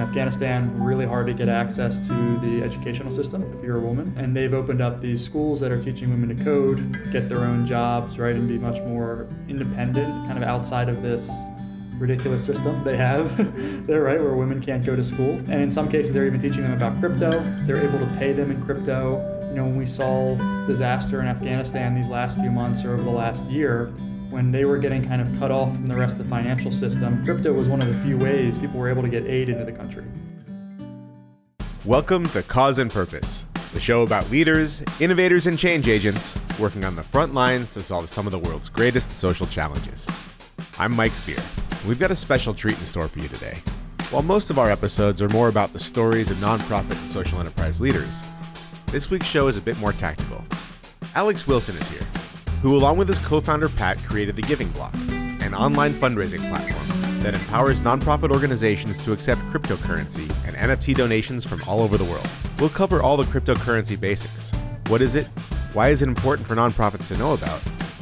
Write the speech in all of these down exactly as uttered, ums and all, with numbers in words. in Afghanistan, really hard to get access to the educational system if you're a woman. And they've opened up these schools that are teaching women to code, get their own jobs, right, and be much more independent, kind of outside of this ridiculous system they have there, right, where women can't go to school. And in some cases, they're even teaching them about crypto. They're able to pay them in crypto. You know, when we saw disaster in Afghanistan these last few months or over the last year, when they were getting kind of cut off from the rest of the financial system, crypto was one of the few ways people were able to get aid into the country. Welcome to Cause and Purpose, the show about leaders, innovators, and change agents working on the front lines to solve some of the world's greatest social challenges. I'm Mike Spear, and we've got a special treat in store for you today. While most of our episodes are more about the stories of nonprofit and social enterprise leaders, this week's show is a bit more tactical. Alex Wilson is here, who along with his co-founder Pat created the Giving Block, an online fundraising platform that empowers nonprofit organizations to accept cryptocurrency and N F T donations from all over the world. We'll cover all the cryptocurrency basics. What is it? Why is it important for nonprofits to know about?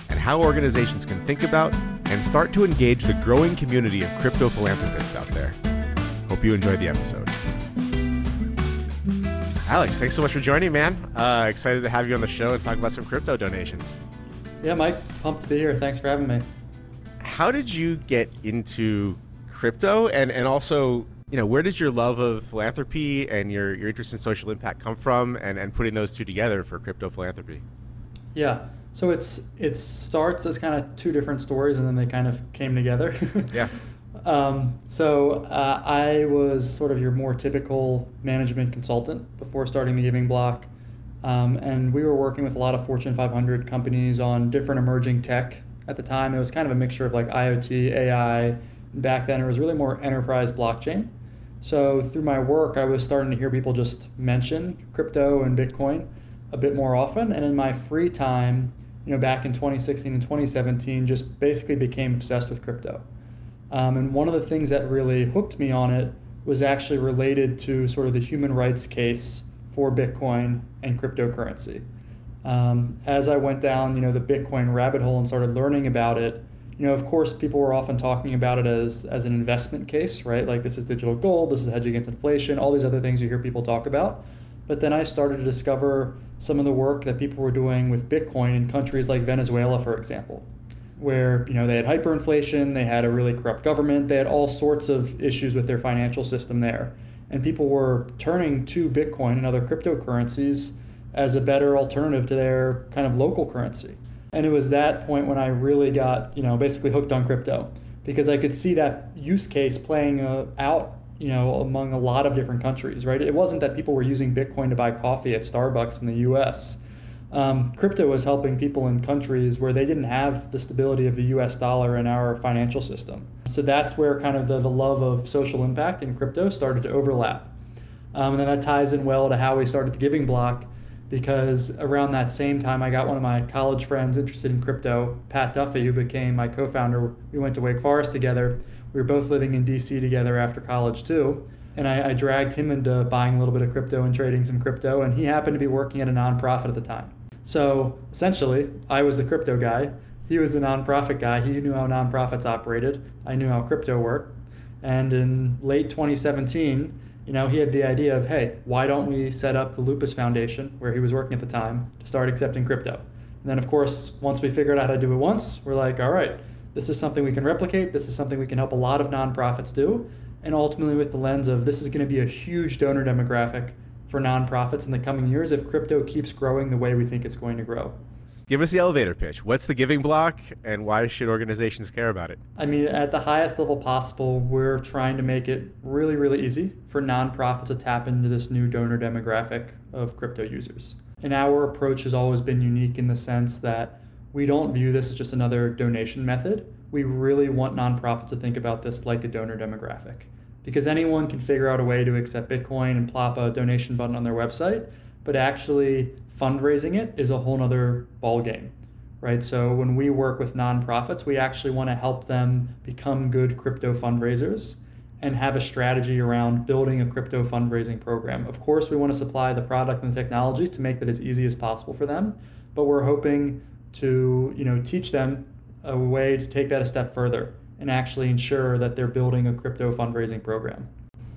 And how organizations can think about and start to engage the growing community of crypto philanthropists out there. Hope you enjoy the episode. Alex, thanks so much for joining, man. Uh, excited to have you on the show and talk about some crypto donations. Yeah, Mike, pumped to be here. Thanks for having me. How did you get into crypto? And, and also, you know, where does your love of philanthropy and your, your interest in social impact come from, and, and putting those two together for crypto philanthropy? Yeah, so it's it starts as kind of two different stories, and then they kind of came together. Yeah. Um, so uh, I was sort of your more typical management consultant before starting the Giving Block. Um, and we were working with a lot of Fortune five hundred companies on different emerging tech at the time. It was kind of a mixture of like IoT, A I, and back then it was really more enterprise blockchain. So through my work, I was starting to hear people just mention crypto and Bitcoin a bit more often. And in my free time, you know, back in twenty sixteen and twenty seventeen, just basically became obsessed with crypto. Um, and one of the things that really hooked me on it was actually related to sort of the human rights case for Bitcoin and cryptocurrency. Um, as I went down, you know, the Bitcoin rabbit hole and started learning about it, you know, of course, people were often talking about it as, as an investment case, right? Like this is digital gold, this is a hedge against inflation, all these other things you hear people talk about. But then I started to discover some of the work that people were doing with Bitcoin in countries like Venezuela, for example, where, you know, they had hyperinflation, they had a really corrupt government, they had all sorts of issues with their financial system there. And people were turning to Bitcoin and other cryptocurrencies as a better alternative to their kind of local currency. And it was that point when I really got, you know, basically hooked on crypto, because I could see that use case playing uh, out, you know, among a lot of different countries, right? It wasn't that people were using Bitcoin to buy coffee at Starbucks in the U S. Um, crypto was helping people in countries where they didn't have the stability of the U S dollar in our financial system. So that's where kind of the, the love of social impact and crypto started to overlap. Um, and then that ties in well to how we started the Giving Block, because around that same time, I got one of my college friends interested in crypto, Pat Duffy, who became my co-founder. We went to Wake Forest together. We were both living in D C together after college too. And I, I dragged him into buying a little bit of crypto and trading some crypto. And he happened to be working at a nonprofit at the time. So essentially, I was the crypto guy. He was the nonprofit guy. He knew how nonprofits operated. I knew how crypto worked. And in late twenty seventeen, you know, he had the idea of, hey, why don't we set up the Lupus Foundation, where he was working at the time, to start accepting crypto? And then, of course, once we figured out how to do it once, we're like, all right, this is something we can replicate. This is something we can help a lot of nonprofits do. And ultimately, with the lens of this is going to be a huge donor demographic for nonprofits in the coming years if crypto keeps growing the way we think it's going to grow. Give us the elevator pitch. What's the Giving Block, and why should organizations care about it? I mean, at the highest level possible, we're trying to make it really, really easy for nonprofits to tap into this new donor demographic of crypto users. And our approach has always been unique in the sense that we don't view this as just another donation method. We really want nonprofits to think about this like a donor demographic, because anyone can figure out a way to accept Bitcoin and plop a donation button on their website, but actually fundraising it is a whole nother ballgame, right? So when we work with nonprofits, we actually want to help them become good crypto fundraisers and have a strategy around building a crypto fundraising program. Of course, we want to supply the product and the technology to make that as easy as possible for them, but we're hoping to, you know, teach them a way to take that a step further and actually ensure that they're building a crypto fundraising program.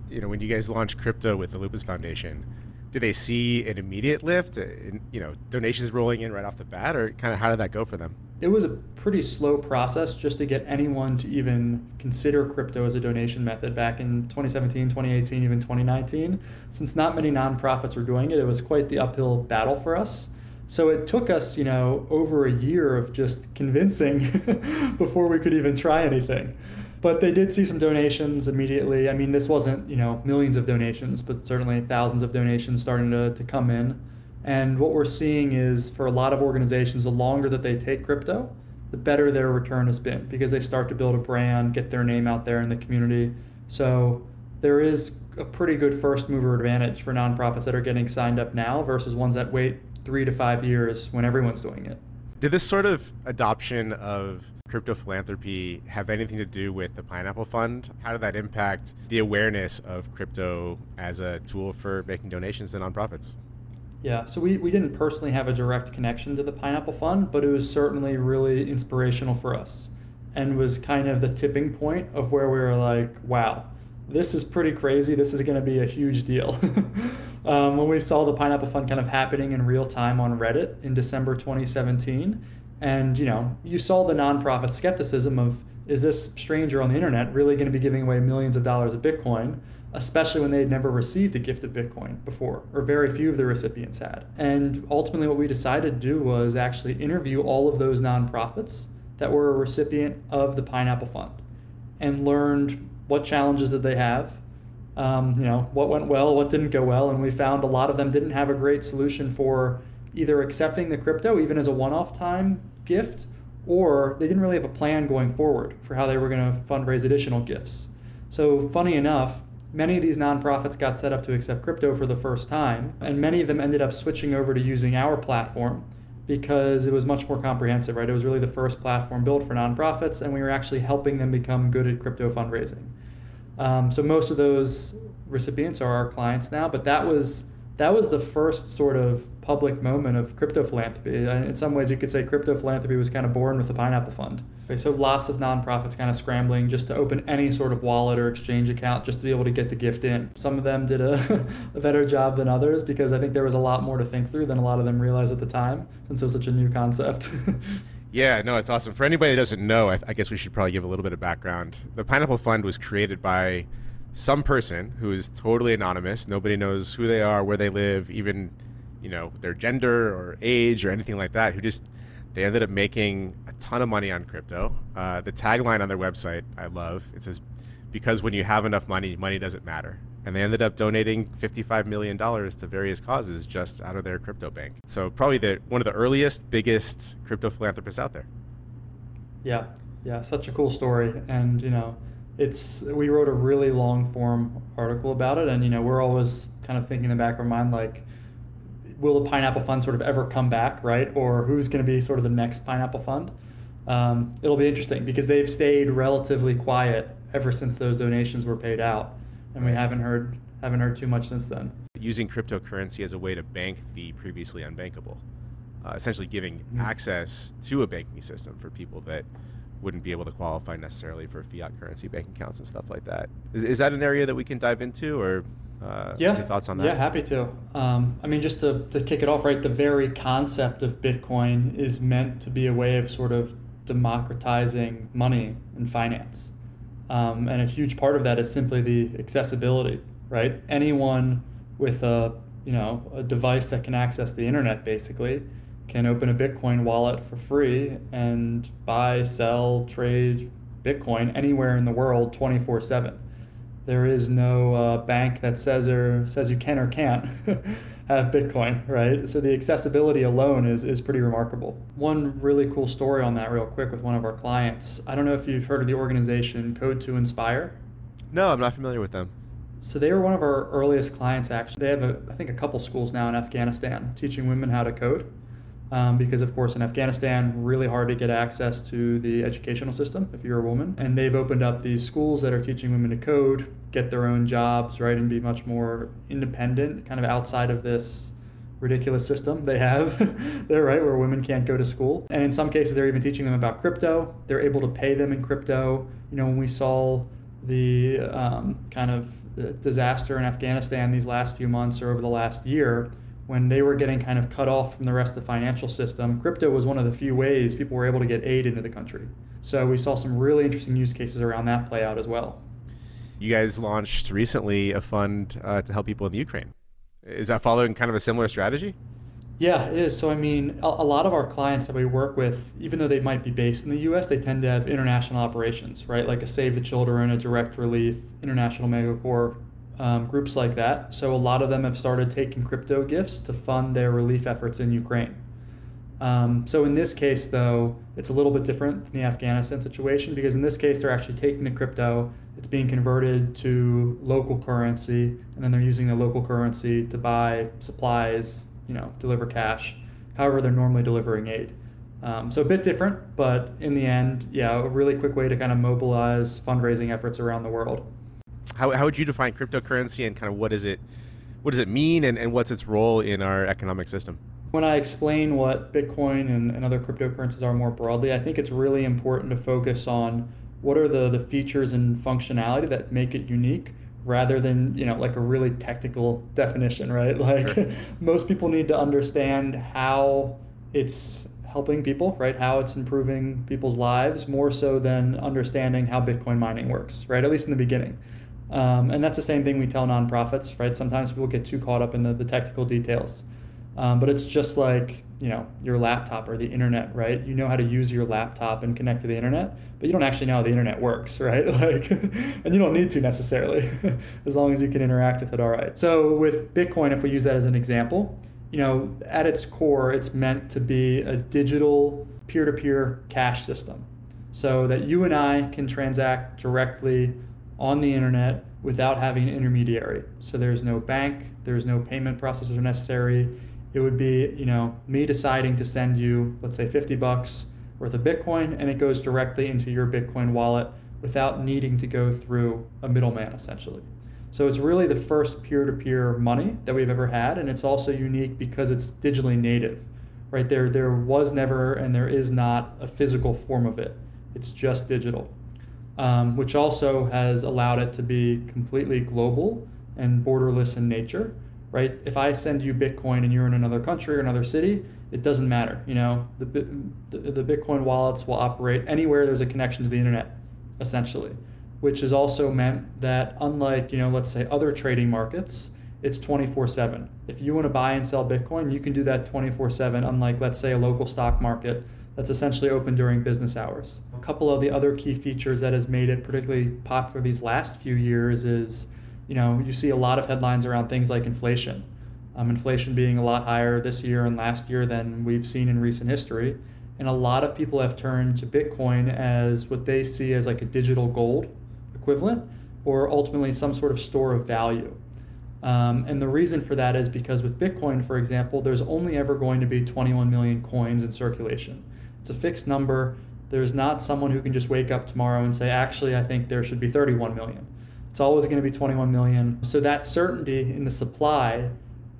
you know, when you guys launched crypto with the Lupus Foundation, did they see an immediate lift in, you know, donations rolling in right off the bat, or kind of how did that go for them? It was a pretty slow process just to get anyone to even consider crypto as a donation method back in twenty seventeen, twenty eighteen, even twenty nineteen. Since not many nonprofits were doing it, it was quite the uphill battle for us. So it took us, you know, over a year of just convincing before we could even try anything. But they did see some donations immediately. I mean, this wasn't, you know, millions of donations, but certainly thousands of donations starting to, to come in. And what we're seeing is, for a lot of organizations, the longer that they take crypto, the better their return has been, because they start to build a brand, get their name out there in the community. So there is a pretty good first mover advantage for nonprofits that are getting signed up now versus ones that wait three to five years when everyone's doing it. Did this sort of adoption of crypto philanthropy have anything to do with the Pineapple Fund? How did that impact the awareness of crypto as a tool for making donations to nonprofits? Yeah, so we, we didn't personally have a direct connection to the Pineapple Fund, but it was certainly really inspirational for us and was kind of the tipping point of where we were like, wow, this is pretty crazy. This is going to be a huge deal. um, when we saw the Pineapple Fund kind of happening in real time on Reddit in December twenty seventeen, and, you know, you saw the nonprofit skepticism of, is this stranger on the internet really going to be giving away millions of dollars of Bitcoin, especially when they had never received a gift of Bitcoin before, or very few of the recipients had. And ultimately what we decided to do was actually interview all of those nonprofits that were a recipient of the Pineapple Fund and learned what challenges did they have, um, you know, what went well, what didn't go well. And we found a lot of them didn't have a great solution for either accepting the crypto even as a one-off time gift, or they didn't really have a plan going forward for how they were going to fundraise additional gifts. So funny enough, many of these nonprofits got set up to accept crypto for the first time, and many of them ended up switching over to using our platform because it was much more comprehensive, right? It was really the first platform built for nonprofits, and we were actually helping them become good at crypto fundraising. Um, so most of those recipients are our clients now, but that was that was the first sort of public moment of crypto philanthropy. In some ways, you could say crypto philanthropy was kind of born with the Pineapple Fund. Okay, so lots of nonprofits kind of scrambling just to open any sort of wallet or exchange account just to be able to get the gift in. Some of them did a, a better job than others, because I think there was a lot more to think through than a lot of them realized at the time, since it was such a new concept. Yeah, no, it's awesome. For anybody that doesn't know, I, I guess we should probably give a little bit of background. The Pineapple Fund was created by some person who is totally anonymous. Nobody knows who they are, where they live, even, you know, their gender or age or anything like that, who just, they ended up making a ton of money on crypto. Uh, the tagline on their website, I love, it says, because when you have enough money, money doesn't matter. And they ended up donating fifty-five million dollars to various causes just out of their crypto bank. So probably the one of the earliest, biggest crypto philanthropists out there. Yeah, yeah, such a cool story. And, you know, It's we wrote a really long form article about it, and you know we're always kind of thinking in the back of our mind, like, will the Pineapple Fund sort of ever come back, right? Or who's going to be sort of the next Pineapple Fund? Um, it'll be interesting because they've stayed relatively quiet ever since those donations were paid out, and we haven't heard haven't heard too much since then. Using cryptocurrency as a way to bank the previously unbankable, uh, essentially giving mm-hmm. access to a banking system for people that wouldn't be able to qualify necessarily for fiat currency bank accounts and stuff like that. Is, is that an area that we can dive into, or uh, yeah. any thoughts on that? Yeah, happy to. Um, I mean, just to, to kick it off, right, the very concept of Bitcoin is meant to be a way of sort of democratizing money and finance. Um, and a huge part of that is simply the accessibility, right? Anyone with a, you know, a device that can access the internet basically can open a Bitcoin wallet for free and buy, sell, trade Bitcoin anywhere in the world twenty-four seven. There is no uh, bank that says or says you can or can't have Bitcoin, right? So the accessibility alone is, is pretty remarkable. One really cool story on that real quick with one of our clients. I don't know if you've heard of the organization Code to Inspire. No, I'm not familiar with them. So they were one of our earliest clients, actually. They have, a, I think, a couple schools now in Afghanistan teaching women how to code. Um, because, of course, in Afghanistan, really hard to get access to the educational system if you're a woman. And they've opened up these schools that are teaching women to code, get their own jobs, right, and be much more independent, kind of outside of this ridiculous system they have there, right, where women can't go to school. And in some cases, they're even teaching them about crypto. They're able to pay them in crypto. You know, when we saw the um, kind of disaster in Afghanistan these last few months or over the last year, when they were getting kind of cut off from the rest of the financial system, crypto was one of the few ways people were able to get aid into the country. So we saw some really interesting use cases around that play out as well. You guys launched recently a fund uh, to help people in Ukraine. Is that following kind of a similar strategy? Yeah, it is. So, I mean, a, a lot of our clients that we work with, even though they might be based in the U S, they tend to have international operations, right? Like a Save the Children, a Direct Relief, International Megacorps, um, groups like that. So a lot of them have started taking crypto gifts to fund their relief efforts in Ukraine. Um, so in this case, though, it's a little bit different than the Afghanistan situation, because in this case, they're actually taking the crypto, it's being converted to local currency, and then they're using the local currency to buy supplies, you know, deliver cash, however they're normally delivering aid. Um, so a bit different, but in the end, yeah, a really quick way to kind of mobilize fundraising efforts around the world. How how would you define cryptocurrency, and kind of what is it, what does it mean, and, and what's its role in our economic system? When I explain what Bitcoin and, and other cryptocurrencies are more broadly, I think it's really important to focus on what are the, the features and functionality that make it unique, rather than, you know, like a really technical definition, right? Like, sure. Most people need to understand how it's helping people, right? How it's improving people's lives, more so than understanding how Bitcoin mining works, right? At least in the beginning. Um, and that's the same thing we tell nonprofits, right? Sometimes people get too caught up in the, the technical details. Um, but it's just like, you know, your laptop or the internet, right? You know how to use your laptop and connect to the internet, but you don't actually know how the internet works, right? Like, and you don't need to necessarily, as long as you can interact with it all right. So with Bitcoin, if we use that as an example, you know, at its core, it's meant to be a digital peer-to-peer cash system, so that you and I can transact directly on the internet without having an intermediary. So there's no bank, there's no payment processor necessary. It would be, you know, me deciding to send you, let's say, fifty bucks worth of Bitcoin, and it goes directly into your Bitcoin wallet without needing to go through a middleman, essentially. So it's really the first peer-to-peer money that we've ever had, and it's also unique because it's digitally native, right? There, there was never, and there is not, a physical form of it. It's just digital, um, which also has allowed it to be completely global and borderless in nature. Right? If I send you Bitcoin and you're in another country or another city, it doesn't matter. You know, the the Bitcoin wallets will operate anywhere there's a connection to the internet, essentially, which has also meant that, unlike, you know, let's say other trading markets, it's twenty-four seven. If you want to buy and sell Bitcoin, you can do that twenty-four seven, unlike, let's say, a local stock market that's essentially open during business hours. A couple of the other key features that has made it particularly popular these last few years is, you know, you see a lot of headlines around things like inflation, um, inflation being a lot higher this year and last year than we've seen in recent history. And a lot of people have turned to Bitcoin as what they see as like a digital gold equivalent, or ultimately some sort of store of value. Um, and the reason for that is because with Bitcoin, for example, there's only ever going to be twenty-one million coins in circulation. It's a fixed number. There's not someone who can just wake up tomorrow and say, actually, I think there should be thirty-one million. It's always going to be twenty-one million. So that certainty in the supply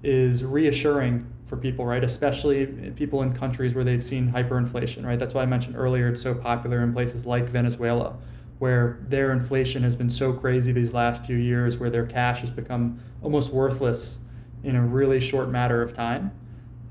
is reassuring for people, right? Especially people in countries where they've seen hyperinflation, right? That's why I mentioned earlier it's so popular in places like Venezuela, where their inflation has been so crazy these last few years, where their cash has become almost worthless in a really short matter of time.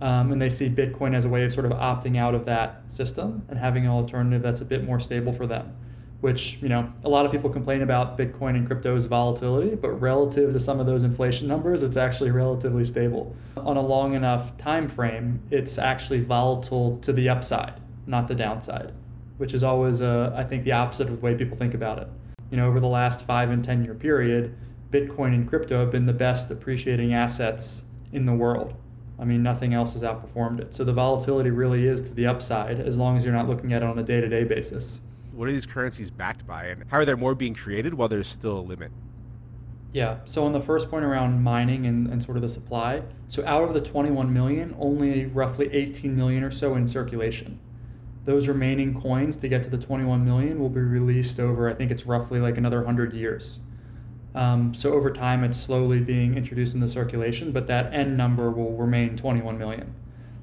Um, and they see Bitcoin as a way of sort of opting out of that system and having an alternative that's a bit more stable for them. Which, you know, a lot of people complain about Bitcoin and crypto's volatility, but relative to some of those inflation numbers, it's actually relatively stable. On a long enough time frame, it's actually volatile to the upside, not the downside, which is always, uh, I think, the opposite of the way people think about it. You know, over the last five and ten year period, Bitcoin and crypto have been the best appreciating assets in the world. I mean, nothing else has outperformed it. So the volatility really is to the upside, as long as you're not looking at it on a day-to-day basis. What are these currencies backed by, and how are there more being created while there's still a limit? Yeah, so on the first point around mining and, and sort of the supply, so out of the twenty-one million, only roughly eighteen million or so in circulation. Those remaining coins to get to the twenty-one million will be released over, I think it's roughly like another one hundred years. Um, so over time, it's slowly being introduced into circulation, but that end number will remain twenty-one million.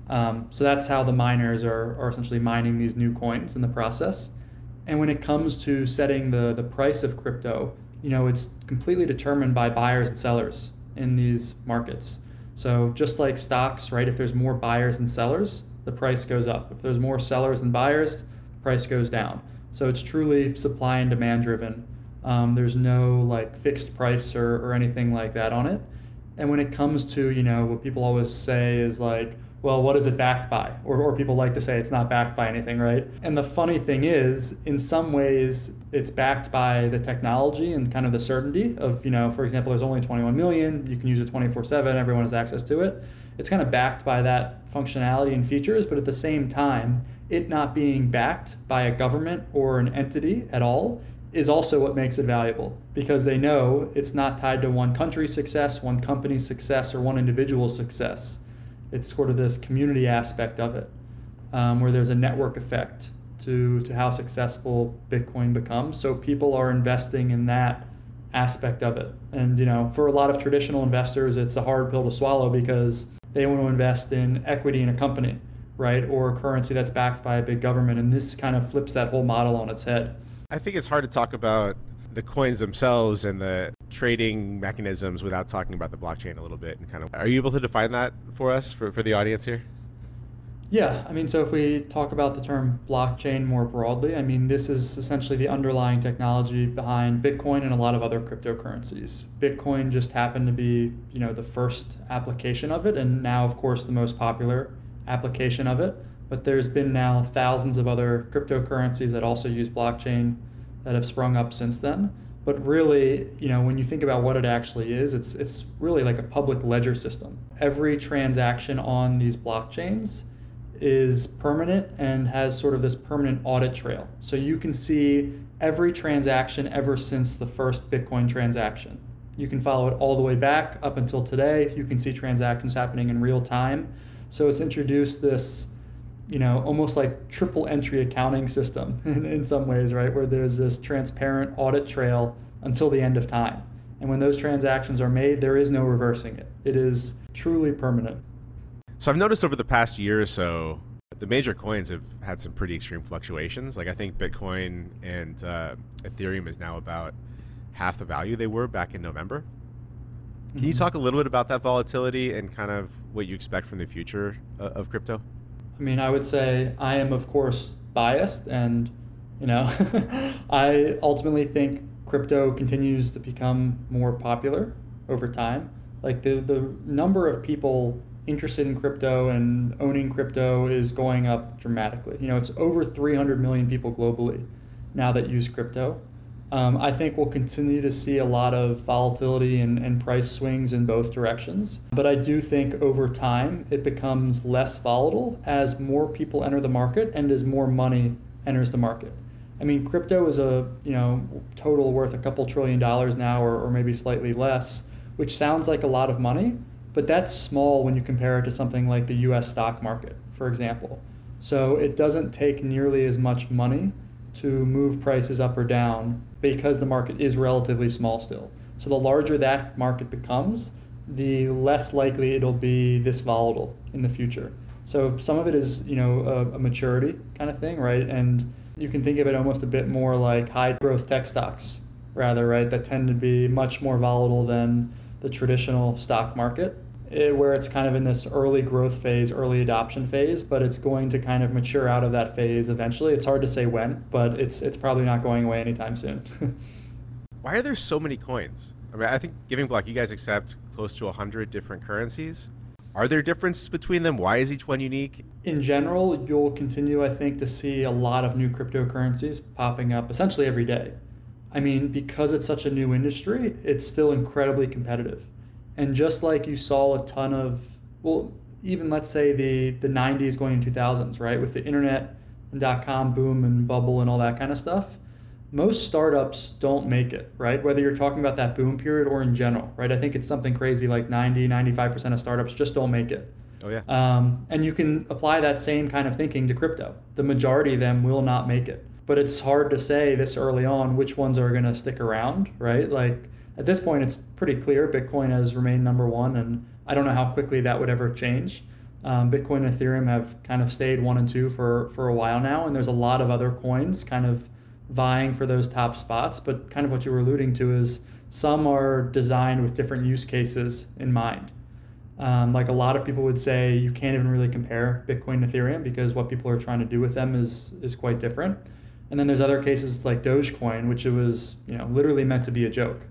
Um, so that's how the miners are, are essentially mining these new coins in the process. And when it comes to setting the, the price of crypto, you know, it's completely determined by buyers and sellers in these markets. So just like stocks, right? If there's more buyers than sellers, the price goes up. If there's more sellers than buyers, the price goes down. So it's truly supply and demand driven. Um, there's no like fixed price or, or anything like that on it. And when it comes to, you know, what people always say is like, well, what is it backed by? Or, or people like to say it's not backed by anything, right? And the funny thing is, in some ways, it's backed by the technology and kind of the certainty of, you know, for example, there's only twenty-one million, you can use it twenty-four seven, everyone has access to it. It's kind of backed by that functionality and features, but at the same time, it not being backed by a government or an entity at all is also what makes it valuable, because they know it's not tied to one country's success, one company's success, or one individual's success. It's sort of this community aspect of it, um, where there's a network effect to, to how successful Bitcoin becomes. So people are investing in that aspect of it. And, you know, for a lot of traditional investors, it's a hard pill to swallow because they want to invest in equity in a company, right? Or a currency that's backed by a big government. And this kind of flips that whole model on its head. I think it's hard to talk about the coins themselves and the trading mechanisms without talking about the blockchain a little bit. And kind of, are you able to define that for us, for, for the audience here? Yeah, I mean, so if we talk about the term blockchain more broadly, I mean, this is essentially the underlying technology behind Bitcoin and a lot of other cryptocurrencies. Bitcoin just happened to be, you know, the first application of it, and now, of course, the most popular application of it. But there's been now thousands of other cryptocurrencies that also use blockchain that have sprung up since then. But really, you know, when you think about what it actually is, it's it's really like a public ledger system. Every transaction on these blockchains is permanent and has sort of this permanent audit trail. So you can see every transaction ever since the first Bitcoin transaction. You can follow it all the way back up until today. You can see transactions happening in real time. So it's introduced this, you know, almost like triple entry accounting system in, in some ways, right? Where there's this transparent audit trail until the end of time. And when those transactions are made, there is no reversing it. It is truly permanent. So I've noticed over the past year or so, the major coins have had some pretty extreme fluctuations. Like I think Bitcoin and uh, Ethereum is now about half the value they were back in November. Can mm-hmm. you talk a little bit about that volatility and kind of what you expect from the future uh, of crypto? I mean, I would say I am, of course, biased, and, you know, I ultimately think crypto continues to become more popular over time. Like the, the number of people interested in crypto and owning crypto is going up dramatically. You know, it's over three hundred million people globally now that use crypto. Um, I think we'll continue to see a lot of volatility and, and price swings in both directions. But I do think over time, it becomes less volatile as more people enter the market and as more money enters the market. I mean, crypto is a, you know, total worth a couple trillion dollars now, or, or maybe slightly less, which sounds like a lot of money, but that's small when you compare it to something like the U S stock market, for example. So it doesn't take nearly as much money to move prices up or down because the market is relatively small still. So the larger that market becomes, the less likely it'll be this volatile in the future. So some of it is, you know, a, a maturity kind of thing, right? And you can think of it almost a bit more like high growth tech stocks rather, right? That tend to be much more volatile than the traditional stock market, where it's kind of in this early growth phase, early adoption phase, but it's going to kind of mature out of that phase eventually. It's hard to say when, but it's it's probably not going away anytime soon. Why are there so many coins? I mean, I think Giving Block, you guys accept close to one hundred different currencies. Are there differences between them? Why is each one unique? In general, you'll continue, I think, to see a lot of new cryptocurrencies popping up essentially every day. I mean, because it's such a new industry, it's still incredibly competitive. And just like you saw a ton of, well, even let's say the, the nineties going into two thousands, right? With the internet and dot-com boom and bubble and all that kind of stuff, most startups don't make it, right? Whether you're talking about that boom period or in general, right? I think it's something crazy like ninety, ninety-five percent of startups just don't make it. Oh, yeah. Um, and you can apply that same kind of thinking to crypto. The majority of them will not make it. But it's hard to say this early on which ones are going to stick around, right? Like, at this point, it's pretty clear Bitcoin has remained number one, and I don't know how quickly that would ever change. Um, Bitcoin and Ethereum have kind of stayed one and two for, for a while now, and there's a lot of other coins kind of vying for those top spots, but kind of what you were alluding to is some are designed with different use cases in mind. Um, like a lot of people would say, you can't even really compare Bitcoin and Ethereum because what people are trying to do with them is is quite different. And then there's other cases like Dogecoin, which it was, you know, literally meant to be a joke.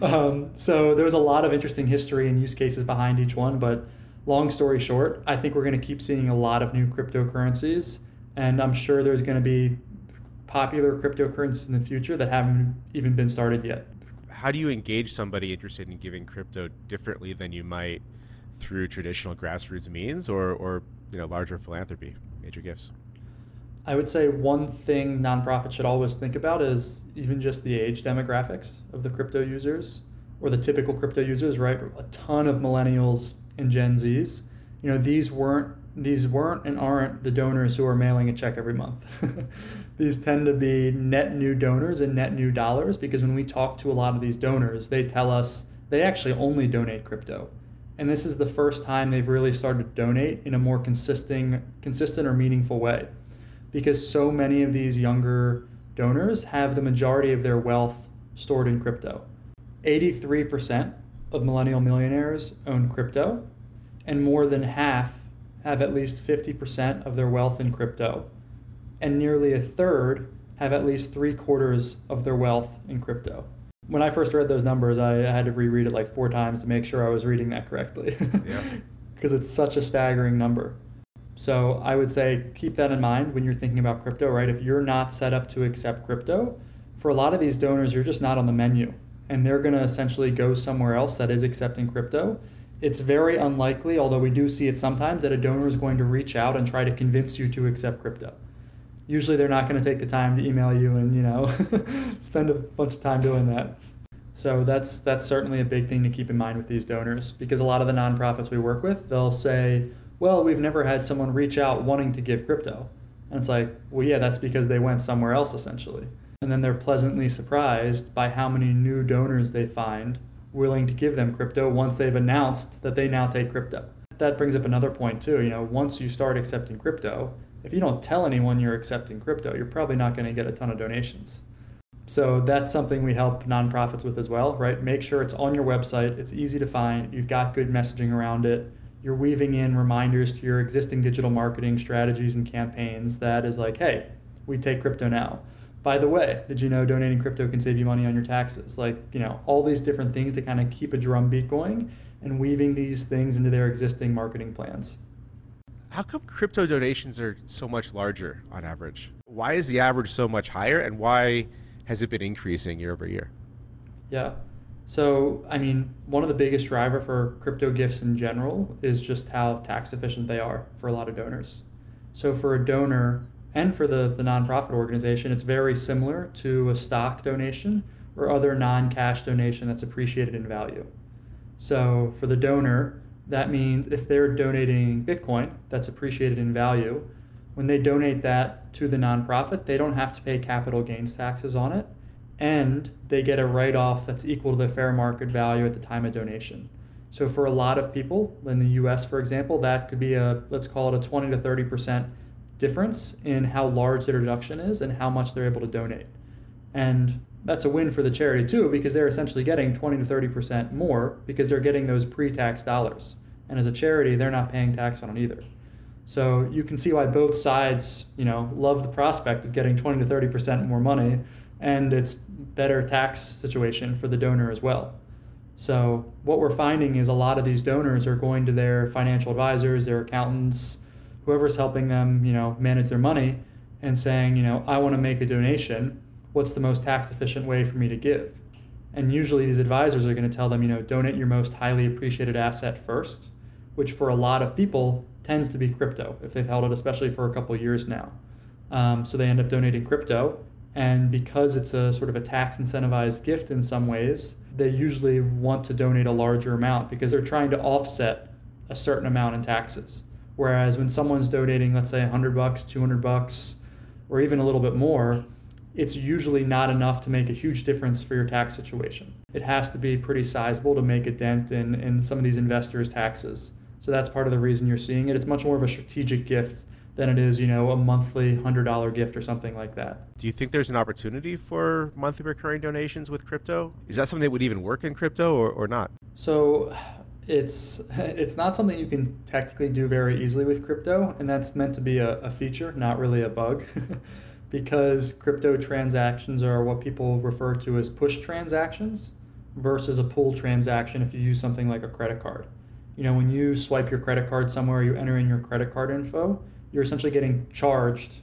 um, so there was a lot of interesting history and use cases behind each one. But long story short, I think we're going to keep seeing a lot of new cryptocurrencies, and I'm sure there's going to be popular cryptocurrencies in the future that haven't even been started yet. How do you engage somebody interested in giving crypto differently than you might through traditional grassroots means or, or you know, larger philanthropy, major gifts? I would say one thing nonprofits should always think about is even just the age demographics of the crypto users or the typical crypto users, right? A ton of millennials and Gen Zs. You know, these weren't these weren't and aren't the donors who are mailing a check every month. These tend to be net new donors and net new dollars, because when we talk to a lot of these donors, they tell us they actually only donate crypto. And this is the first time they've really started to donate in a more consistent, consistent or meaningful way, because so many of these younger donors have the majority of their wealth stored in crypto. eighty-three percent of millennial millionaires own crypto, and more than half have at least fifty percent of their wealth in crypto, and nearly a third have at least three quarters of their wealth in crypto. When I first read those numbers, I had to reread it like four times to make sure I was reading that correctly, because yeah. It's such a staggering number. So I would say keep that in mind when you're thinking about crypto, right? If you're not set up to accept crypto, for a lot of these donors, you're just not on the menu, and they're going to essentially go somewhere else that is accepting crypto. It's very unlikely, although we do see it sometimes, that a donor is going to reach out and try to convince you to accept crypto. Usually they're not going to take the time to email you and, you know, spend a bunch of time doing that. So that's that's certainly a big thing to keep in mind with these donors, because a lot of the nonprofits we work with, they'll say, well, we've never had someone reach out wanting to give crypto. And it's like, well, yeah, that's because they went somewhere else, essentially. And then they're pleasantly surprised by how many new donors they find willing to give them crypto once they've announced that they now take crypto. That brings up another point too. You know, once you start accepting crypto, if you don't tell anyone you're accepting crypto, you're probably not going to get a ton of donations. So that's something we help nonprofits with as well, right? Make sure it's on your website, it's easy to find, you've got good messaging around it, you're weaving in reminders to your existing digital marketing strategies and campaigns that is like, hey, we take crypto now. By the way, did you know donating crypto can save you money on your taxes? Like, you know, all these different things to kind of keep a drumbeat going and weaving these things into their existing marketing plans. How come crypto donations are so much larger on average? Why is the average so much higher, and why has it been increasing year over year? Yeah. So, I mean, one of the biggest driver for crypto gifts in general is just how tax efficient they are for a lot of donors. So for a donor and for the, the nonprofit organization, it's very similar to a stock donation or other non-cash donation that's appreciated in value. So for the donor, that means if they're donating Bitcoin that's appreciated in value, when they donate that to the nonprofit, they don't have to pay capital gains taxes on it, and they get a write-off that's equal to the fair market value at the time of donation. So for a lot of people in the U S, for example, that could be a, let's call it a twenty to thirty percent difference in how large their deduction is and how much they're able to donate. And that's a win for the charity too, because they're essentially getting twenty to thirty percent more because they're getting those pre-tax dollars. And as a charity, they're not paying tax on it either. So you can see why both sides, you know, love the prospect of getting twenty to thirty percent more money, and it's better tax situation for the donor as well. So what we're finding is a lot of these donors are going to their financial advisors, their accountants, whoever's helping them, you know, manage their money, and saying, you know, I want to make a donation. What's the most tax efficient way for me to give? And usually these advisors are going to tell them, you know, donate your most highly appreciated asset first, which for a lot of people tends to be crypto if they've held it, especially for a couple of years now. Um, so they end up donating crypto. And because it's a sort of a tax incentivized gift in some ways, they usually want to donate a larger amount because they're trying to offset a certain amount in taxes. Whereas when someone's donating, let's say one hundred bucks, two hundred bucks, or even a little bit more, it's usually not enough to make a huge difference for your tax situation. It has to be pretty sizable to make a dent in, in some of these investors' taxes. So that's part of the reason you're seeing it. It's much more of a strategic gift than it is, you know, a monthly one hundred dollars gift or something like that. Do you think there's an opportunity for monthly recurring donations with crypto? Is that something that would even work in crypto or, or not? So it's it's not something you can technically do very easily with crypto, and that's meant to be a, a feature, not really a bug, because crypto transactions are what people refer to as push transactions versus a pull transaction if you use something like a credit card. You know, when you swipe your credit card somewhere, you enter in your credit card info, you're essentially getting charged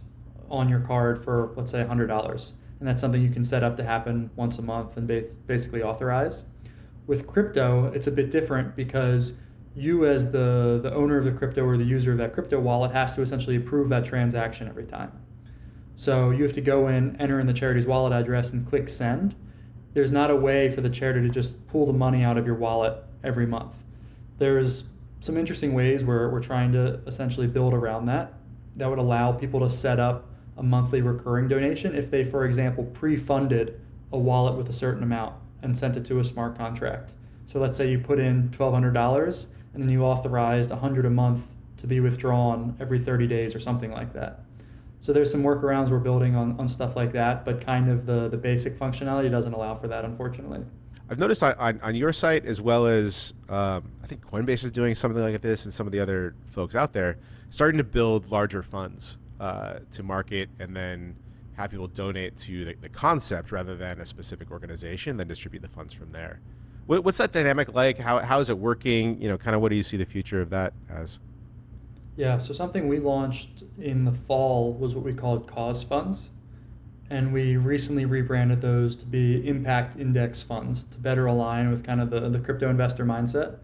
on your card for, let's say, one hundred dollars. And that's something you can set up to happen once a month and ba- basically authorize. With crypto, it's a bit different because you as the, the owner of the crypto or the user of that crypto wallet has to essentially approve that transaction every time. So you have to go in, enter in the charity's wallet address and click send. There's not a way for the charity to just pull the money out of your wallet every month. There's some interesting ways where we're trying to essentially build around that. That would allow people to set up a monthly recurring donation if they, for example, pre-funded a wallet with a certain amount and sent it to a smart contract. So let's say you put in twelve hundred dollars and then you authorized one hundred dollars a month to be withdrawn every thirty days or something like that. So there's some workarounds we're building on, on stuff like that, but kind of the, the basic functionality doesn't allow for that, unfortunately. I've noticed on, on your site, as well as um, I think Coinbase is doing something like this and some of the other folks out there, starting to build larger funds uh, to market and then have people donate to the, the concept rather than a specific organization, then distribute the funds from there. What, what's that dynamic like? How How is it working? You know, kind of what do you see the future of that as? Yeah, so something we launched in the fall was what we called cause funds. And we recently rebranded those to be impact index funds to better align with kind of the, the crypto investor mindset.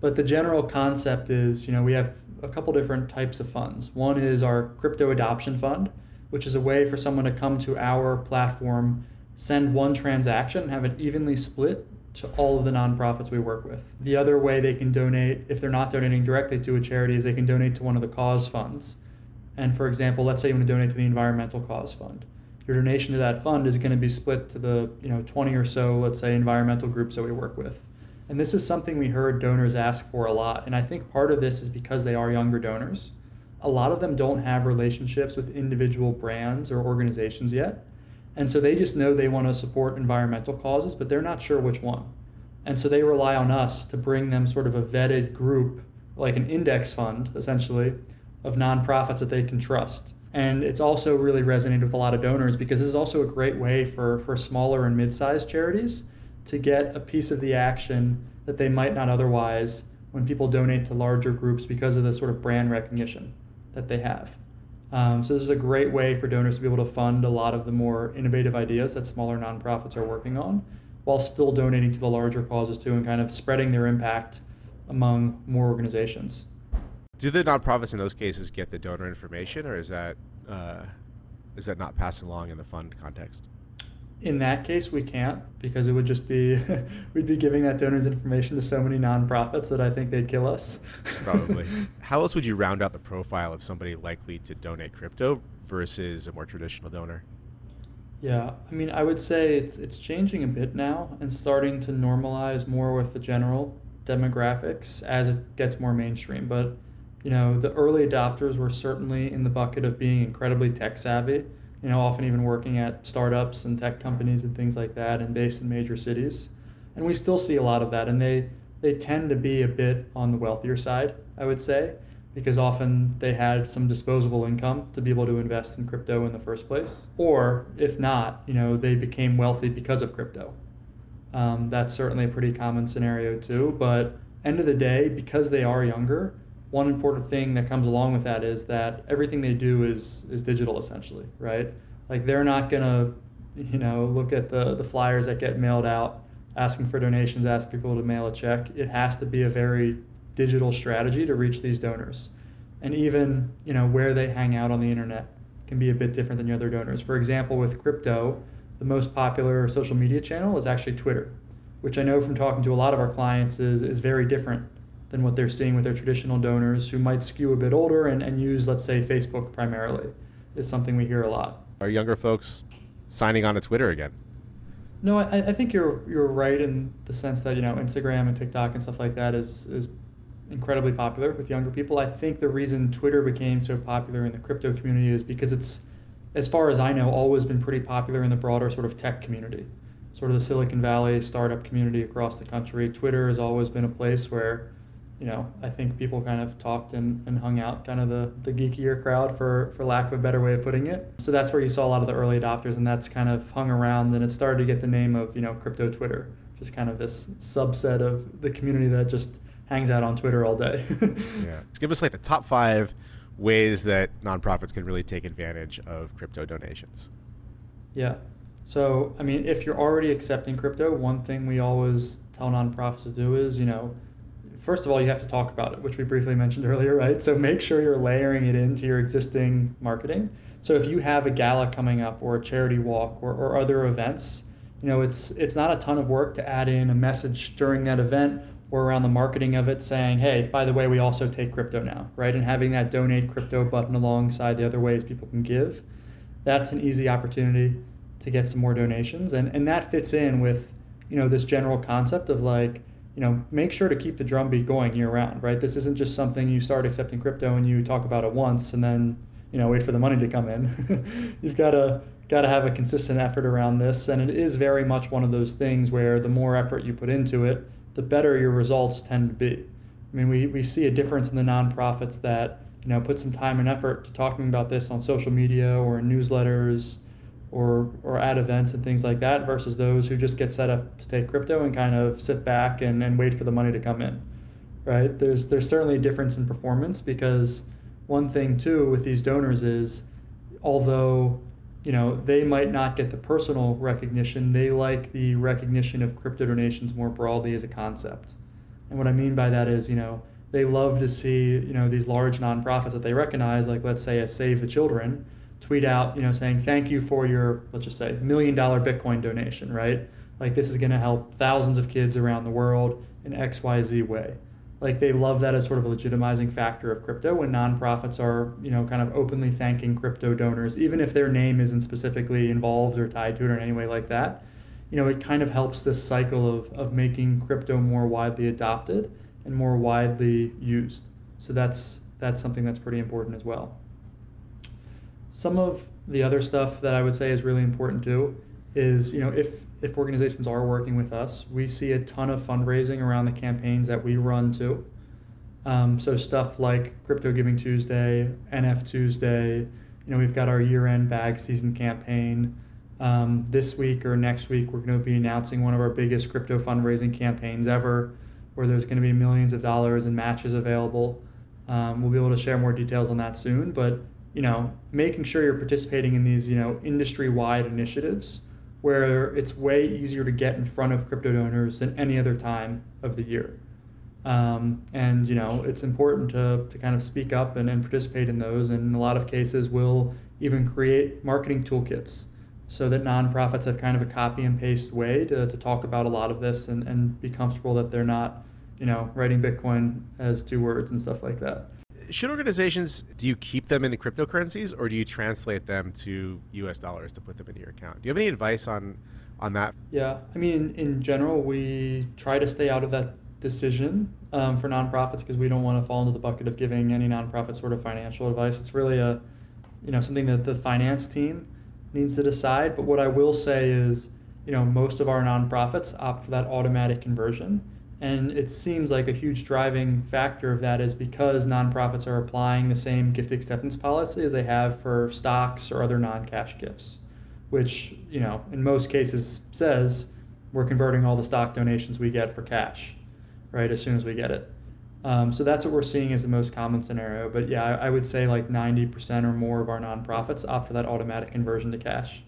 But the general concept is, you know, we have a couple different types of funds. One is our crypto adoption fund, which is a way for someone to come to our platform, send one transaction, and have it evenly split to all of the nonprofits we work with. The other way they can donate, if they're not donating directly to a charity, is they can donate to one of the cause funds. And for example, let's say you want to donate to the environmental cause fund. Your donation to that fund is going to be split to the, you know, twenty or so, let's say, environmental groups that we work with. And this is something we heard donors ask for a lot. And I think part of this is because they are younger donors. A lot of them don't have relationships with individual brands or organizations yet. And so they just know they want to support environmental causes, but they're not sure which one. And so they rely on us to bring them sort of a vetted group, like an index fund, essentially, of nonprofits that they can trust. And it's also really resonated with a lot of donors because this is also a great way for, for smaller and mid-sized charities to get a piece of the action that they might not otherwise when people donate to larger groups because of the sort of brand recognition that they have. Um, so this is a great way for donors to be able to fund a lot of the more innovative ideas that smaller nonprofits are working on while still donating to the larger causes too and kind of spreading their impact among more organizations. Do the nonprofits in those cases get the donor information, or is that uh, is that not passed along in the fund context? In that case, we can't, because it would just be, we'd be giving that donor's information to so many nonprofits that I think they'd kill us. Probably. How else would you round out the profile of somebody likely to donate crypto versus a more traditional donor? Yeah, I mean, I would say it's it's changing a bit now and starting to normalize more with the general demographics as it gets more mainstream, but you know, the early adopters were certainly in the bucket of being incredibly tech savvy, you know, often even working at startups and tech companies and things like that and based in major cities. And we still see a lot of that. And they, they tend to be a bit on the wealthier side, I would say, because often they had some disposable income to be able to invest in crypto in the first place. Or if not, you know, they became wealthy because of crypto. Um, that's certainly a pretty common scenario too. But end of the day, because they are younger, one important thing that comes along with that is that everything they do is is digital essentially, right? Like they're not gonna, you know, look at the, the flyers that get mailed out, asking for donations, ask people to mail a check. It has to be a very digital strategy to reach these donors. And even, you know, where they hang out on the internet can be a bit different than your other donors. For example, with crypto, the most popular social media channel is actually Twitter, which I know from talking to a lot of our clients is is very different than what they're seeing with their traditional donors who might skew a bit older and, and use, let's say, Facebook primarily, is something we hear a lot. Are younger folks signing on to Twitter again? No, I, I think you're you're right in the sense that, you know, Instagram and TikTok and stuff like that is is incredibly popular with younger people. I think the reason Twitter became so popular in the crypto community is because it's, as far as I know, always been pretty popular in the broader sort of tech community, sort of the Silicon Valley startup community across the country. Twitter has always been a place where, you know, I think people kind of talked and, and hung out, kind of the, the geekier crowd, for, for lack of a better way of putting it. So that's where you saw a lot of the early adopters, and that's kind of hung around, and it started to get the name of, you know, crypto Twitter, just kind of this subset of the community that just hangs out on Twitter all day. Yeah. Give us like the top five ways that nonprofits can really take advantage of crypto donations. Yeah. So, I mean, if you're already accepting crypto, one thing we always tell nonprofits to do is, you know, first of all, you have to talk about it, which we briefly mentioned earlier, right? So make sure you're layering it into your existing marketing. So if you have a gala coming up or a charity walk or, or other events, you know, it's it's not a ton of work to add in a message during that event or around the marketing of it saying, hey, by the way, we also take crypto now, right? And having that donate crypto button alongside the other ways people can give, that's an easy opportunity to get some more donations. And and that fits in with, you know, this general concept of like, you know, make sure to keep the drumbeat going year round, right? This isn't just something you start accepting crypto and you talk about it once and then, you know, wait for the money to come in. You've got to got to have a consistent effort around this. And it is very much one of those things where the more effort you put into it, the better your results tend to be. I mean, we, we see a difference in the nonprofits that, you know, put some time and effort to talking about this on social media or in newsletters or or at events and things like that versus those who just get set up to take crypto and kind of sit back and, and wait for the money to come in, right? There's, there's certainly a difference in performance, because one thing too with these donors is, although, you know, they might not get the personal recognition, they like the recognition of crypto donations more broadly as a concept. And what I mean by that is, you know, they love to see, you know, these large nonprofits that they recognize, like let's say a Save the Children, tweet out, you know, saying thank you for your, let's just say, million dollar Bitcoin donation, right? Like this is going to help thousands of kids around the world in X Y Z way. Like they love that as sort of a legitimizing factor of crypto when nonprofits are, you know, kind of openly thanking crypto donors, even if their name isn't specifically involved or tied to it or in any way like that. You know, it kind of helps this cycle of, of making crypto more widely adopted and more widely used. So that's that's something that's pretty important as well. Some of the other stuff that I would say is really important too is, you know, if if organizations are working with us, we see a ton of fundraising around the campaigns that we run too. Um, so stuff like Crypto Giving Tuesday, N F Tuesday, you know, we've got our year-end bag season campaign. Um, this week or next week, we're going to be announcing one of our biggest crypto fundraising campaigns ever, where there's going to be millions of dollars in matches available. Um, we'll be able to share more details on that soon, but, you know, making sure you're participating in these, you know, industry-wide initiatives where it's way easier to get in front of crypto donors than any other time of the year. Um, and, you know, it's important to, to kind of speak up and, and participate in those. And in a lot of cases, we'll even create marketing toolkits so that nonprofits have kind of a copy and paste way to, to talk about a lot of this and, and be comfortable that they're not, you know, writing Bitcoin as two words and stuff like that. Should organizations, do you keep them in the cryptocurrencies or do you translate them to U S dollars to put them into your account? Do you have any advice on, on that? Yeah, I mean, in general, we try to stay out of that decision um, for nonprofits because we don't want to fall into the bucket of giving any nonprofit sort of financial advice. It's really a, you know, something that the finance team needs to decide. But what I will say is, you know, most of our nonprofits opt for that automatic conversion. And it seems like a huge driving factor of that is because nonprofits are applying the same gift acceptance policy as they have for stocks or other non-cash gifts, which, you know, in most cases says we're converting all the stock donations we get for cash, right, as soon as we get it. Um, so that's what we're seeing as the most common scenario. But yeah, I, I would say like ninety percent or more of our nonprofits opt for that automatic conversion to cash.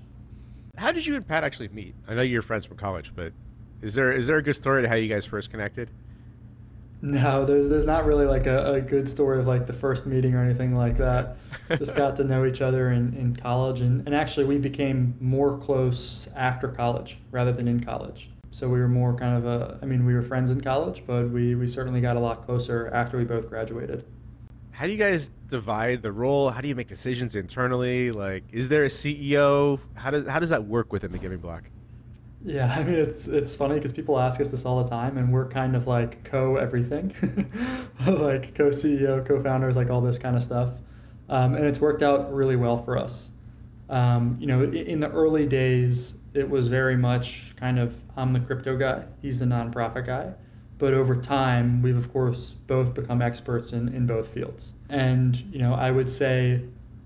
How did you and Pat actually meet? I know you're friends from college, but Is there is there a good story to how you guys first connected? No, there's there's not really like a, a good story of like the first meeting or anything like that. Just got to know each other in, in college. And, and actually, we became more close after college rather than in college. So we were more kind of a, I mean, we were friends in college, but we, we certainly got a lot closer after we both graduated. How do you guys divide the role? How do you make decisions internally? Like, is there a C E O? How does, how does that work within the Giving Block? Yeah, I mean, it's it's funny because people ask us this all the time, and we're kind of like co-everything, like co-C E O, co-founders, like all this kind of stuff. Um, and it's worked out really well for us. Um, you know, in the early days, it was very much kind of, I'm the crypto guy, he's the nonprofit guy. But over time, we've, of course, both become experts in, in both fields. And, you know, I would say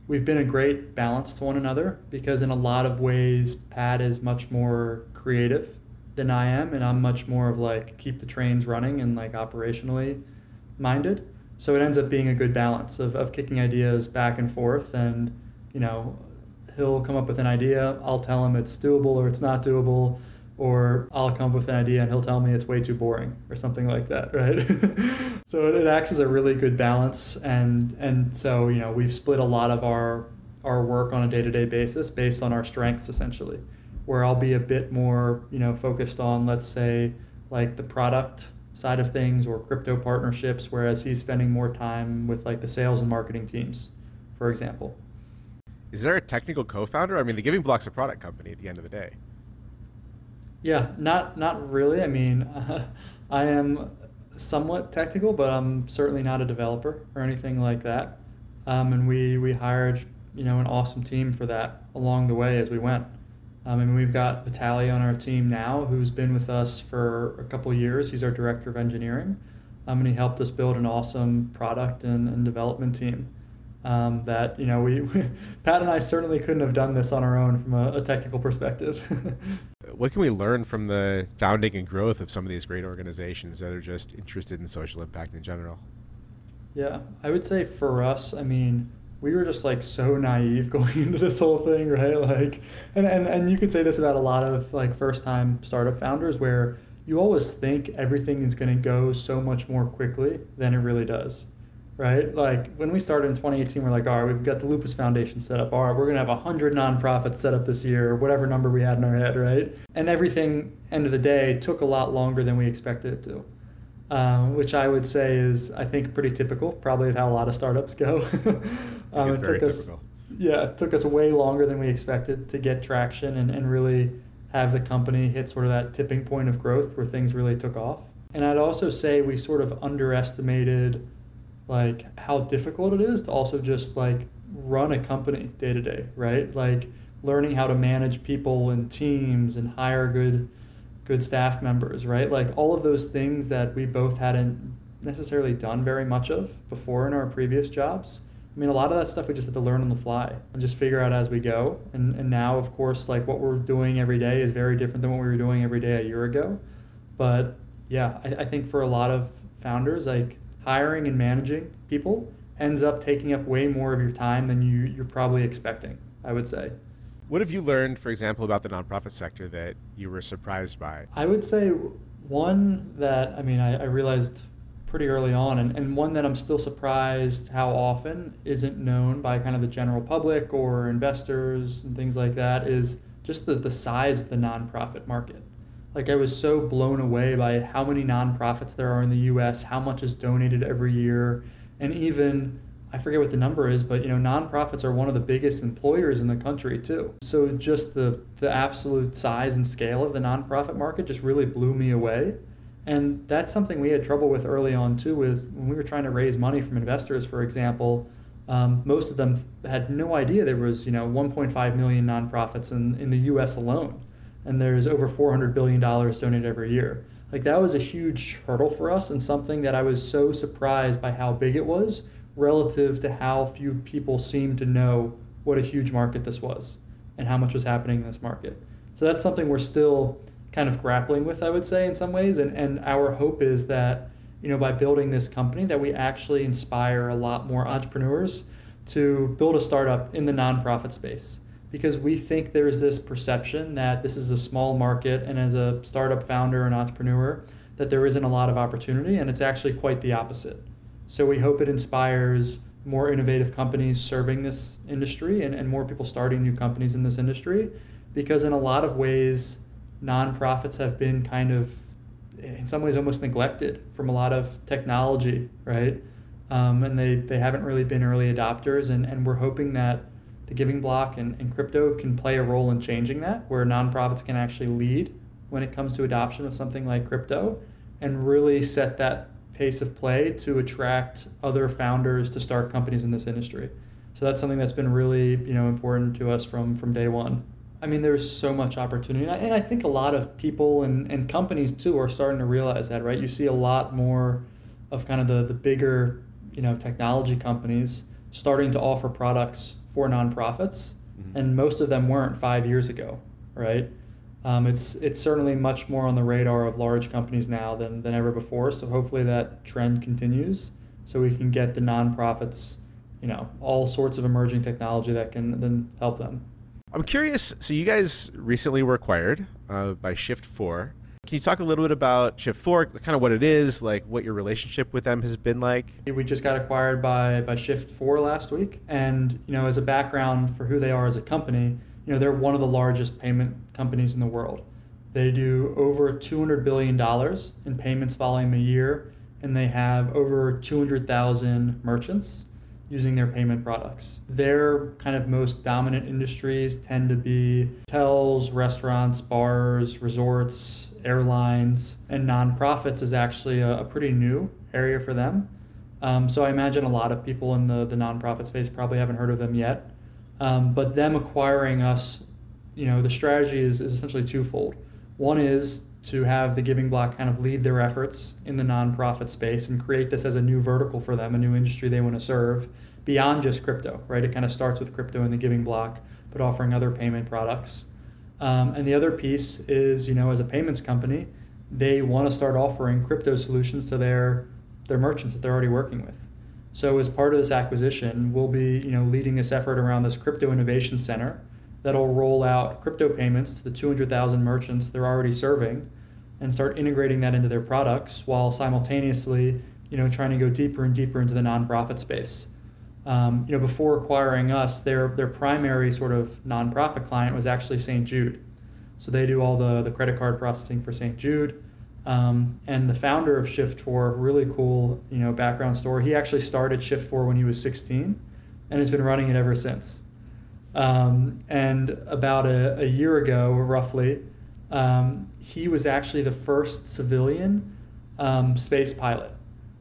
we've been a great balance to one another, because in a lot of ways, Pat is much more creative than I am. And I'm much more of like keep the trains running and like operationally minded. So it ends up being a good balance of, of kicking ideas back and forth. And, you know, he'll come up with an idea. I'll tell him it's doable or it's not doable. Or I'll come up with an idea and he'll tell me it's way too boring or something like that, right? So it acts as a really good balance. And and so, you know, we've split a lot of our our work on a day-to-day basis based on our strengths, essentially, where I'll be a bit more, you know, focused on, let's say, like the product side of things or crypto partnerships, whereas he's spending more time with like the sales and marketing teams, for example. Is there a technical co-founder? I mean, the Giving Block's a product company at the end of the day. Yeah, not not really. I mean, uh, I am somewhat technical, but I'm certainly not a developer or anything like that. Um, and we, we hired, you know, an awesome team for that along the way as we went. Um, and we've got Vitaly on our team now, who's been with us for a couple of years. He's our director of engineering, um, and he helped us build an awesome product and, and development team. Um, that, you know, we, we Pat and I certainly couldn't have done this on our own from a, a technical perspective. What can we learn from the founding and growth of some of these great organizations that are just interested in social impact in general? Yeah, I would say for us, I mean, we were just like so naive going into this whole thing, right? Like, and, and, and you could say this about a lot of like first time startup founders, where you always think everything is going to go so much more quickly than it really does. Right? Like when we started in twenty eighteen, we're like, all right, we've got the Lupus Foundation set up. All right, we're going to have one hundred nonprofits set up this year, or whatever number we had in our head, right? And everything, end of the day, took a lot longer than we expected it to, um, which I would say is, I think, pretty typical, probably of how a lot of startups go. um, it's it very took us, typical. Yeah, it took us way longer than we expected to get traction and, and really have the company hit sort of that tipping point of growth where things really took off. And I'd also say we sort of underestimated like how difficult it is to also just like run a company day to day, right? Like learning how to manage people and teams and hire good good staff members, right? Like all of those things that we both hadn't necessarily done very much of before in our previous jobs. I mean, a lot of that stuff we just had to learn on the fly and just figure out as we go. And and now, of course, like what we're doing every day is very different than what we were doing every day a year ago. But yeah, I, I think for a lot of founders, like hiring and managing people ends up taking up way more of your time than you, you're probably expecting, I would say. What have you learned, for example, about the nonprofit sector that you were surprised by? I would say one that, I mean, I, I realized pretty early on, and, and one that I'm still surprised how often isn't known by kind of the general public or investors and things like that, is just the, the size of the nonprofit market. Like I was so blown away by how many nonprofits there are in the U S, how much is donated every year. And even, I forget what the number is, but you know, nonprofits are one of the biggest employers in the country too. So just the, the absolute size and scale of the nonprofit market just really blew me away. And that's something we had trouble with early on too, is when we were trying to raise money from investors, for example, um, most of them had no idea there was, you know, one point five million nonprofits in, in the U S alone. And there's over four hundred billion dollars donated every year. Like that was a huge hurdle for us, and something that I was so surprised by how big it was relative to how few people seemed to know what a huge market this was and how much was happening in this market. So that's something we're still kind of grappling with, I would say, in some ways. And, and our hope is that, you know, by building this company, that we actually inspire a lot more entrepreneurs to build a startup in the nonprofit space. Because we think there's this perception that this is a small market, and as a startup founder and entrepreneur, that there isn't a lot of opportunity, and it's actually quite the opposite. So we hope it inspires more innovative companies serving this industry and, and more people starting new companies in this industry, because in a lot of ways, nonprofits have been kind of, in some ways, almost neglected from a lot of technology, right? Um, and they, they haven't really been early adopters, and, and we're hoping that the Giving Block and, and crypto can play a role in changing that, where nonprofits can actually lead when it comes to adoption of something like crypto, and really set that pace of play to attract other founders to start companies in this industry. So that's something that's been really, you know, important to us from from day one. I mean, there's so much opportunity. And I, and I think a lot of people and, and companies, too, are starting to realize that, right? You see a lot more of kind of the, the bigger, you know, technology companies starting to offer products for nonprofits. Mm-hmm. And most of them weren't five years ago, right? Um, it's it's certainly much more on the radar of large companies now than, than ever before. So hopefully that trend continues so we can get the nonprofits, you know, all sorts of emerging technology that can then help them. I'm curious. So you guys recently were acquired uh, by Shift four. Can you talk a little bit about Shift four, kind of what it is, like what your relationship with them has been like? We just got acquired by, by Shift four last week. And, you know, as a background for who they are as a company, you know, they're one of the largest payment companies in the world. They do over two hundred billion dollars in payments volume a year, and they have over two hundred thousand merchants using their payment products. Their kind of most dominant industries tend to be hotels, restaurants, bars, resorts, airlines, and nonprofits is actually a, a pretty new area for them. Um, so I imagine a lot of people in the, the nonprofit space probably haven't heard of them yet. Um, but them acquiring us, you know, the strategy is, is essentially twofold. One is to have the Giving Block kind of lead their efforts in the nonprofit space and create this as a new vertical for them, a new industry they want to serve beyond just crypto, right? It kind of starts with crypto and the Giving Block, but offering other payment products. Um, and the other piece is, you know, as a payments company, they want to start offering crypto solutions to their, their merchants that they're already working with. So as part of this acquisition, we'll be, you know, leading this effort around this crypto innovation center that'll roll out crypto payments to the two hundred thousand merchants they're already serving and start integrating that into their products while simultaneously, you know, trying to go deeper and deeper into the nonprofit space. Um, you know, before acquiring us, their their primary sort of nonprofit client was actually Saint Jude. So they do all the, the credit card processing for Saint Jude. Um, and the founder of Shift four, really cool, you know, background story. He actually started Shift four when he was sixteen and has been running it ever since. Um, and about a, a year ago, roughly, Um, he was actually the first civilian um, space pilot,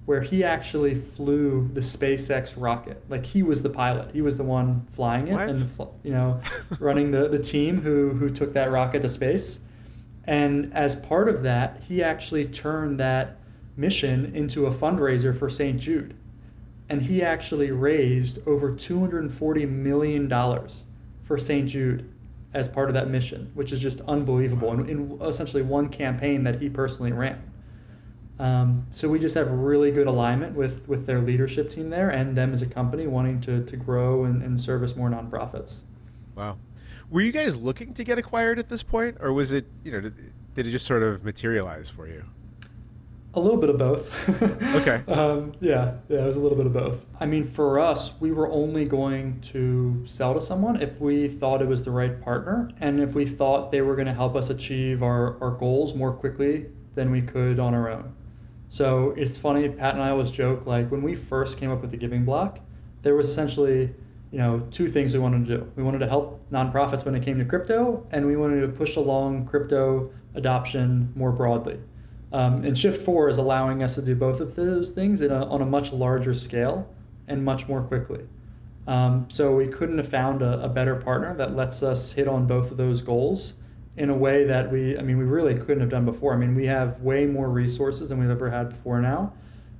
where he actually flew the SpaceX rocket. Like, he was the pilot. He was the one flying it. What? And, the, you know, running the, the team who, who took that rocket to space. And as part of that, he actually turned that mission into a fundraiser for Saint Jude. And he actually raised over two hundred forty million dollars for Saint Jude as part of that mission, which is just unbelievable. Wow. in, in essentially one campaign that he personally ran. Um, so we just have really good alignment with, with their leadership team there and them as a company wanting to, to grow and, and service more nonprofits. Wow. Were you guys looking to get acquired at this point, or was it, you know, did, did it just sort of materialize for you? A little bit of both. Okay. Um, yeah, yeah, it was a little bit of both. I mean, for us, we were only going to sell to someone if we thought it was the right partner and if we thought they were going to help us achieve our, our goals more quickly than we could on our own. So it's funny, Pat and I always joke, like, when we first came up with the Giving Block, there was essentially, you know, two things we wanted to do. We wanted to help nonprofits when it came to crypto, and we wanted to push along crypto adoption more broadly. Um, and Shift four is allowing us to do both of those things in a, on a much larger scale and much more quickly. Um, so we couldn't have found a, a better partner that lets us hit on both of those goals in a way that we, I mean, we really couldn't have done before. I mean, we have way more resources than we've ever had before now.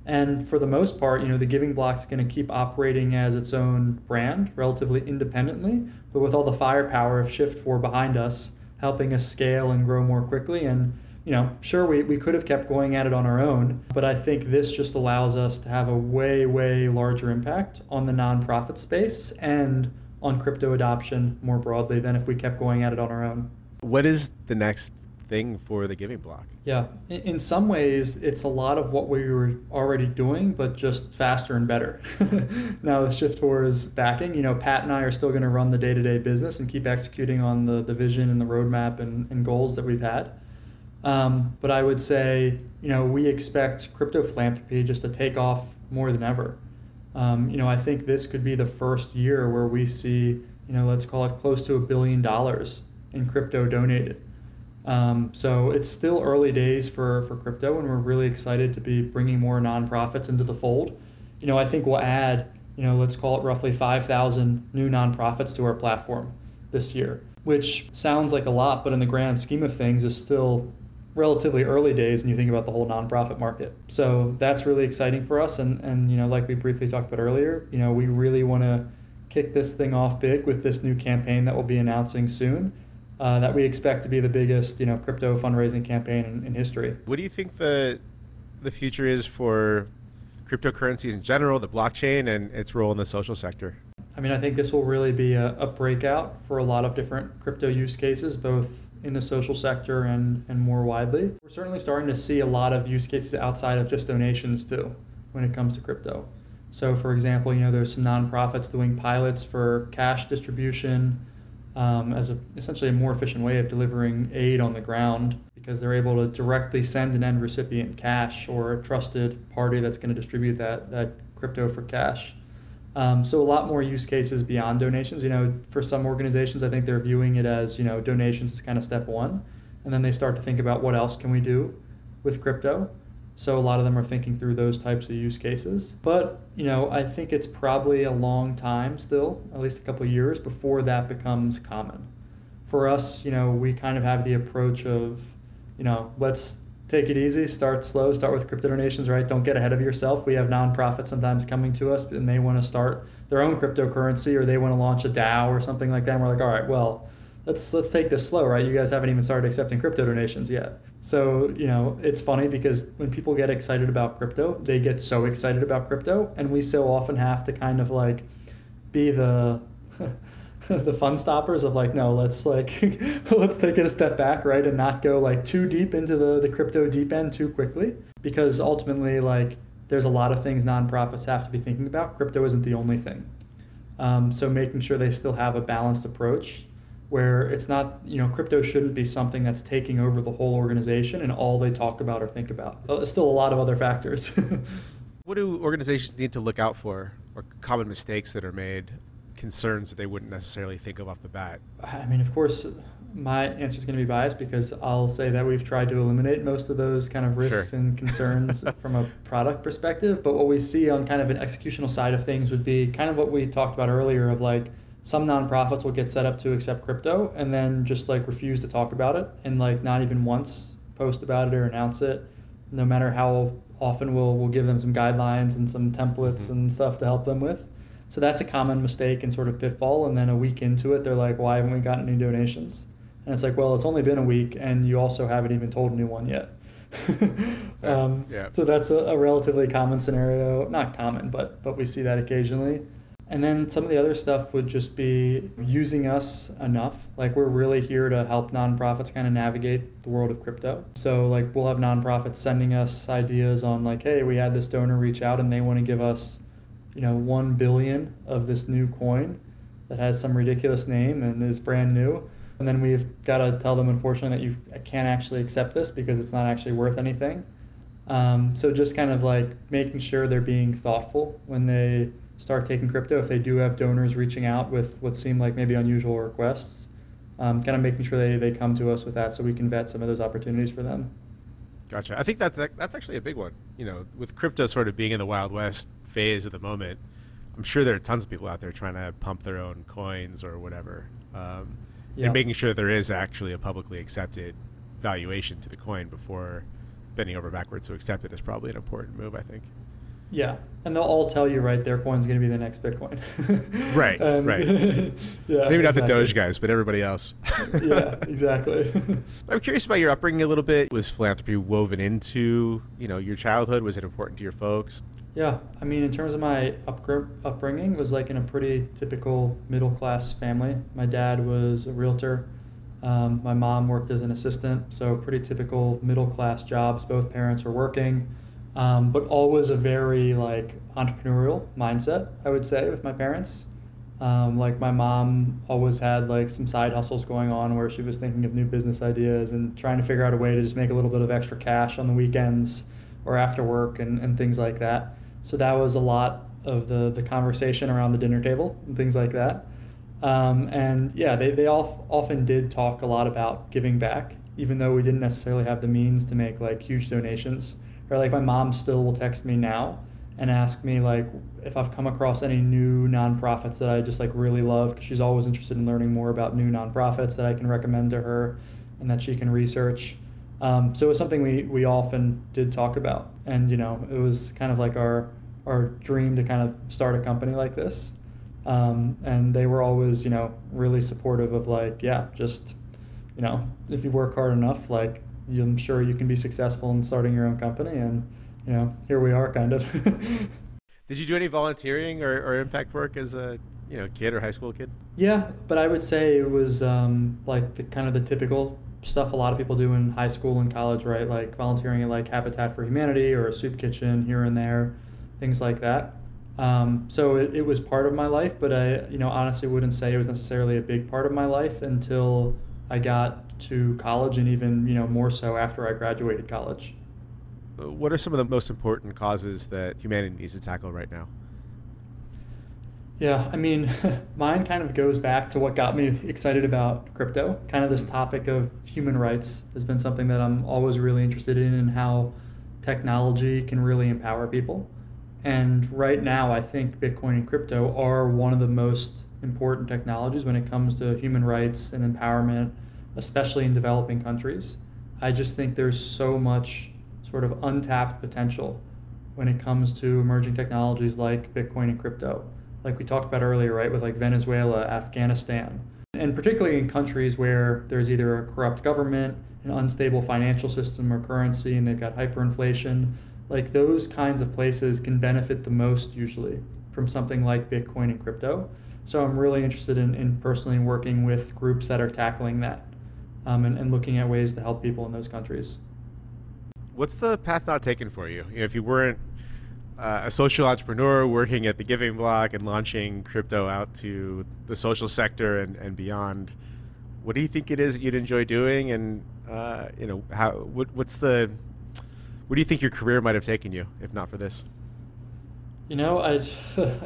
And for the most part, you know, the Giving Block's going to keep operating as its own brand relatively independently, but with all the firepower of Shift four behind us, helping us scale and grow more quickly. And you know, sure, we, we could have kept going at it on our own, but I think this just allows us to have a way, way larger impact on the nonprofit space and on crypto adoption more broadly than if we kept going at it on our own. What is the next thing for the Giving Block? Yeah, in, in some ways, it's a lot of what we were already doing, but just faster and better. Now that Shift four is backing, you know, Pat and I are still going to run the day-to-day business and keep executing on the, the vision and the roadmap and, and goals that we've had. Um, but I would say, you know, we expect crypto philanthropy just to take off more than ever. Um, you know, I think this could be the first year where we see, you know, let's call it close to a billion dollars in crypto donated. Um, so it's still early days for, for crypto, and we're really excited to be bringing more nonprofits into the fold. You know, I think we'll add, you know, let's call it roughly five thousand new nonprofits to our platform this year, which sounds like a lot, but in the grand scheme of things is still relatively early days when you think about the whole nonprofit market. So that's really exciting for us. And, and you know, like we briefly talked about earlier, you know, we really want to kick this thing off big with this new campaign that we'll be announcing soon. Uh, that we expect to be the biggest, you know, crypto fundraising campaign in, in history. What do you think the the future is for cryptocurrencies in general, the blockchain, and its role in the social sector? I mean, I think this will really be a, a breakout for a lot of different crypto use cases, both in the social sector and, and more widely. We're certainly starting to see a lot of use cases outside of just donations, too, when it comes to crypto. So, for example, you know, there's some nonprofits doing pilots for cash distribution, Um, as a, essentially a more efficient way of delivering aid on the ground, because they're able to directly send an end recipient cash or a trusted party that's going to distribute that that crypto for cash. Um, so a lot more use cases beyond donations. You know, for some organizations, I think they're viewing it as, you know, donations is kind of step one, and then they start to think about what else can we do with crypto. So a lot of them are thinking through those types of use cases. But, you know, I think it's probably a long time still, at least a couple of years, before that becomes common. For us, you know, we kind of have the approach of, you know, let's take it easy, start slow, start with crypto donations, right? Don't get ahead of yourself. We have nonprofits sometimes coming to us and they want to start their own cryptocurrency, or they want to launch a DAO or something like that. And we're like, all right, well, Let's let's take this slow, right? You guys haven't even started accepting crypto donations yet. So, you know, it's funny because when people get excited about crypto, they get so excited about crypto. And we so often have to kind of like be the the fun stoppers of like, no, let's like, let's take it a step back, right? And not go like too deep into the, the crypto deep end too quickly. Because ultimately, like, there's a lot of things nonprofits have to be thinking about. Crypto isn't the only thing. Um, so making sure they still have a balanced approach, where it's not, you know, crypto shouldn't be something that's taking over the whole organization and all they talk about or think about. There's still a lot of other factors. What do organizations need to look out for, or common mistakes that are made, concerns that they wouldn't necessarily think of off the bat? I mean, of course, my answer is going to be biased because I'll say that we've tried to eliminate most of those kind of risks sure. and concerns from a product perspective. But what we see on kind of an executional side of things would be kind of what we talked about earlier of like, some nonprofits will get set up to accept crypto and then just like refuse to talk about it and like not even once post about it or announce it, no matter how often we'll, we'll give them some guidelines and some templates and stuff to help them with. So that's a common mistake and sort of pitfall. And then a week into it, they're like, why haven't we gotten any donations? And it's like, well, it's only been a week and you also haven't even told anyone yet. um, yeah. So that's a, a relatively common scenario, not common, but but we see that occasionally. And then some of the other stuff would just be using us enough. Like, we're really here to help nonprofits kind of navigate the world of crypto. So like, we'll have nonprofits sending us ideas on like, hey, we had this donor reach out and they want to give us, you know, one billion of this new coin that has some ridiculous name and is brand new. And then we've got to tell them, unfortunately, that you can't actually accept this because it's not actually worth anything. Um, so just kind of like making sure they're being thoughtful when they start taking crypto, if they do have donors reaching out with what seem like maybe unusual requests, um, kind of making sure they, they come to us with that so we can vet some of those opportunities for them. Gotcha. I think that's that's actually a big one. You know, with crypto sort of being in the Wild West phase at the moment, I'm sure there are tons of people out there trying to pump their own coins or whatever, um, yeah. and making sure there is actually a publicly accepted valuation to the coin before bending over backwards to accept it is probably an important move, I think. Yeah, and they'll all tell you, right, their coin's going to be the next Bitcoin. right, and, right. yeah, Maybe not exactly. the Doge guys, but everybody else. yeah, exactly. I'm curious about your upbringing a little bit. Was philanthropy woven into, you know, your childhood? Was it important to your folks? Yeah, I mean, in terms of my upgr- upbringing, it was like in a pretty typical middle-class family. My dad was a realtor. Um, my mom worked as an assistant, so pretty typical middle-class jobs. Both parents were working. Um, but always a very like entrepreneurial mindset, I would say, with my parents. Um, like my mom always had like some side hustles going on where she was thinking of new business ideas and trying to figure out a way to just make a little bit of extra cash on the weekends or after work and, and things like that. So that was a lot of the, the conversation around the dinner table and things like that. Um, and yeah, they, they all often did talk a lot about giving back. even though we didn't necessarily have the means to make like huge donations. Or like my mom still will text me now and ask me like if I've come across any new nonprofits that I just like really love, because she's always interested in learning more about new nonprofits that I can recommend to her and that she can research. Um, so it was something we, we often did talk about. And, you know, it was kind of like our, our dream to kind of start a company like this. Um, and they were always, you know, really supportive of like, yeah, just, you know, if you work hard enough, like you, I'm sure you can be successful in starting your own company. And, you know, here we are kind of. Did you do any volunteering or, or impact work as a, you know, kid or high school kid? Yeah, but I would say it was um, like the kind of the typical stuff a lot of people do in high school and college, right? Like volunteering at like Habitat for Humanity or a soup kitchen here and there, things like that. Um, so it, it was part of my life, but I, you know, honestly wouldn't say it was necessarily a big part of my life until I got to college, and even, you know, more so after I graduated college. What are some of the most important causes that humanity needs to tackle right now? Yeah, I mean, mine kind of goes back to what got me excited about crypto. Kind of this topic of human rights has been something that I'm always really interested in, and how technology can really empower people. And right now, I think Bitcoin and crypto are one of the most important technologies when it comes to human rights and empowerment, especially in developing countries. I just think there's so much sort of untapped potential when it comes to emerging technologies like Bitcoin and crypto. Like we talked about earlier, right, with like Venezuela, Afghanistan, and particularly in countries where there's either a corrupt government, an unstable financial system or currency, and they've got hyperinflation, like those kinds of places can benefit the most usually from something like Bitcoin and crypto. So I'm really interested in, in personally working with groups that are tackling that um, and, and looking at ways to help people in those countries. What's the path not taken for you? You know, if you weren't Uh, a social entrepreneur working at the Giving Block and launching crypto out to the social sector and, and beyond, what do you think it is that you'd enjoy doing? And uh, you know, how what what's the what do you think your career might have taken you if not for this? You know, I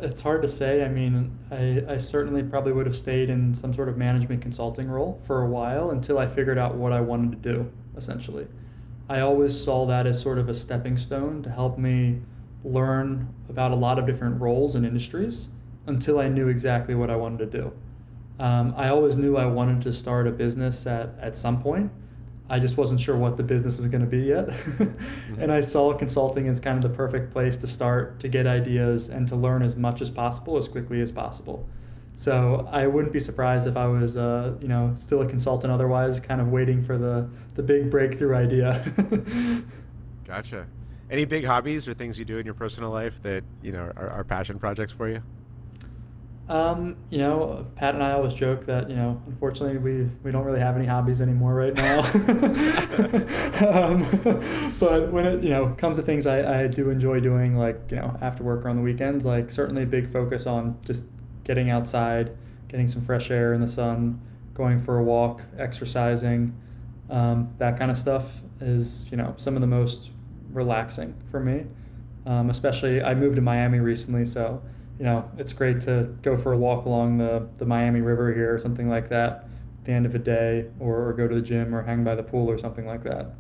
it's hard to say. I mean, I I certainly probably would have stayed in some sort of management consulting role for a while until I figured out what I wanted to do. Essentially, I always saw that as sort of a stepping stone to help me learn about a lot of different roles and industries until I knew exactly what I wanted to do. Um, I always knew I wanted to start a business at, at some point. I just wasn't sure what the business was going to be yet. And I saw consulting as kind of the perfect place to start, to get ideas and to learn as much as possible, as quickly as possible. So I wouldn't be surprised if I was, uh, you know, still a consultant otherwise, kind of waiting for the, the big breakthrough idea. Gotcha. Any big hobbies or things you do in your personal life that, you know, are, are passion projects for you? Um, you know, Pat and I always joke that, you know, unfortunately we've, we don't really have any hobbies anymore right now. um, but when it, you know, comes to things I, I do enjoy doing, like, you know, after work or on the weekends, like certainly a big focus on just getting outside, getting some fresh air in the sun, going for a walk, exercising, um, that kind of stuff is, you know, some of the most relaxing for me. Um, especially I moved to Miami recently, so you know it's great to go for a walk along the, the Miami River here or something like that at the end of a day, or, or go to the gym or hang by the pool or something like that.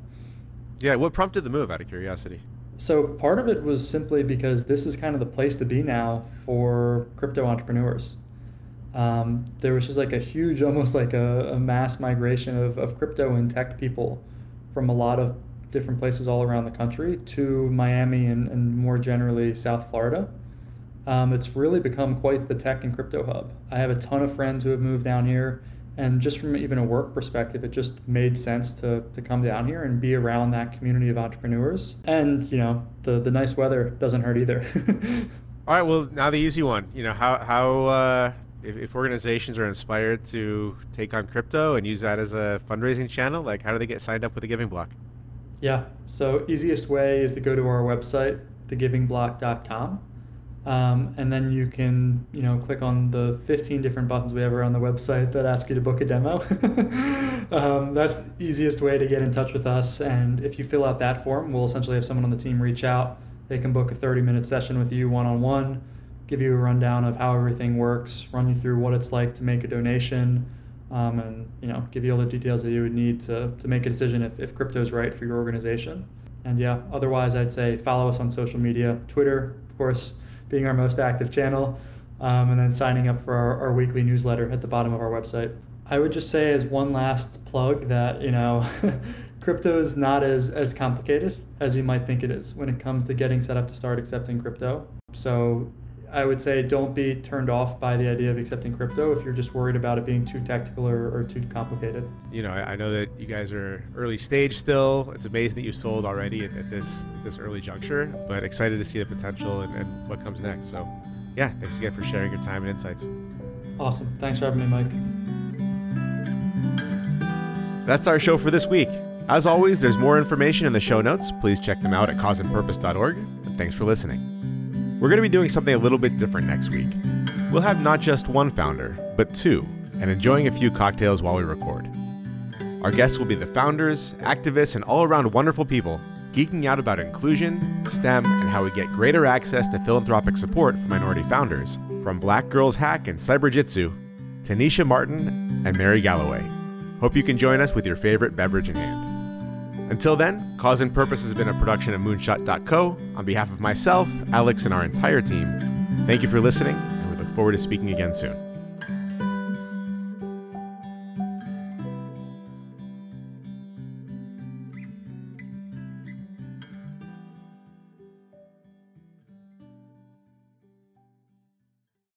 Yeah, what prompted the move, out of curiosity? So part of it was simply because this is kind of the place to be now for crypto entrepreneurs. Um, there was just like a huge, almost like a, a mass migration of, of crypto and tech people from a lot of different places all around the country to Miami and, and more generally South Florida. Um, it's really become quite the tech and crypto hub. I have a ton of friends who have moved down here, and just from even a work perspective, it just made sense to to come down here and be around that community of entrepreneurs. And you know, the, the nice weather doesn't hurt either. All right, well, now the easy one. You know, how, how uh, if, if organizations are inspired to take on crypto and use that as a fundraising channel, like how do they get signed up with the Giving Block? Yeah, so easiest way is to go to our website, the giving block dot com, um, and then you can, you know, click on the fifteen different buttons we have around the website that ask you to book a demo. um, that's the easiest way to get in touch with us, and if you fill out that form, we'll essentially have someone on the team reach out. They can book a thirty-minute session with you one-on-one, give you a rundown of how everything works, run you through what it's like to make a donation, um, and you know, give you all the details that you would need to, to make a decision if, if crypto is right for your organization. And yeah, otherwise I'd say follow us on social media, Twitter, of course, being our most active channel, um, and then signing up for our, our weekly newsletter at the bottom of our website. I would just say as one last plug that, you know, crypto is not as, as complicated as you might think it is when it comes to getting set up to start accepting crypto. So I would say don't be turned off by the idea of accepting crypto if you're just worried about it being too technical or, or too complicated. You know, I, I know that you guys are early stage still. It's amazing that you sold already at, at this at this early juncture, but excited to see the potential and, and what comes next. So yeah, thanks again for sharing your time and insights. Awesome. Thanks for having me, Mike. That's our show for this week. As always, there's more information in the show notes. Please check them out at cause and purpose dot org. And thanks for listening. We're going to be doing something a little bit different next week. We'll have not just one founder, but two, and enjoying a few cocktails while we record. Our guests will be the founders, activists, and all-around wonderful people, geeking out about inclusion, STEM, and how we get greater access to philanthropic support for minority founders, from Black Girls Hack and Cyberjitsu, Tanisha Martin, and Mary Galloway. Hope you can join us with your favorite beverage in hand. Until then, Cause and Purpose has been a production of moonshot dot co. On behalf of myself, Alex, and our entire team, thank you for listening, and we look forward to speaking again soon.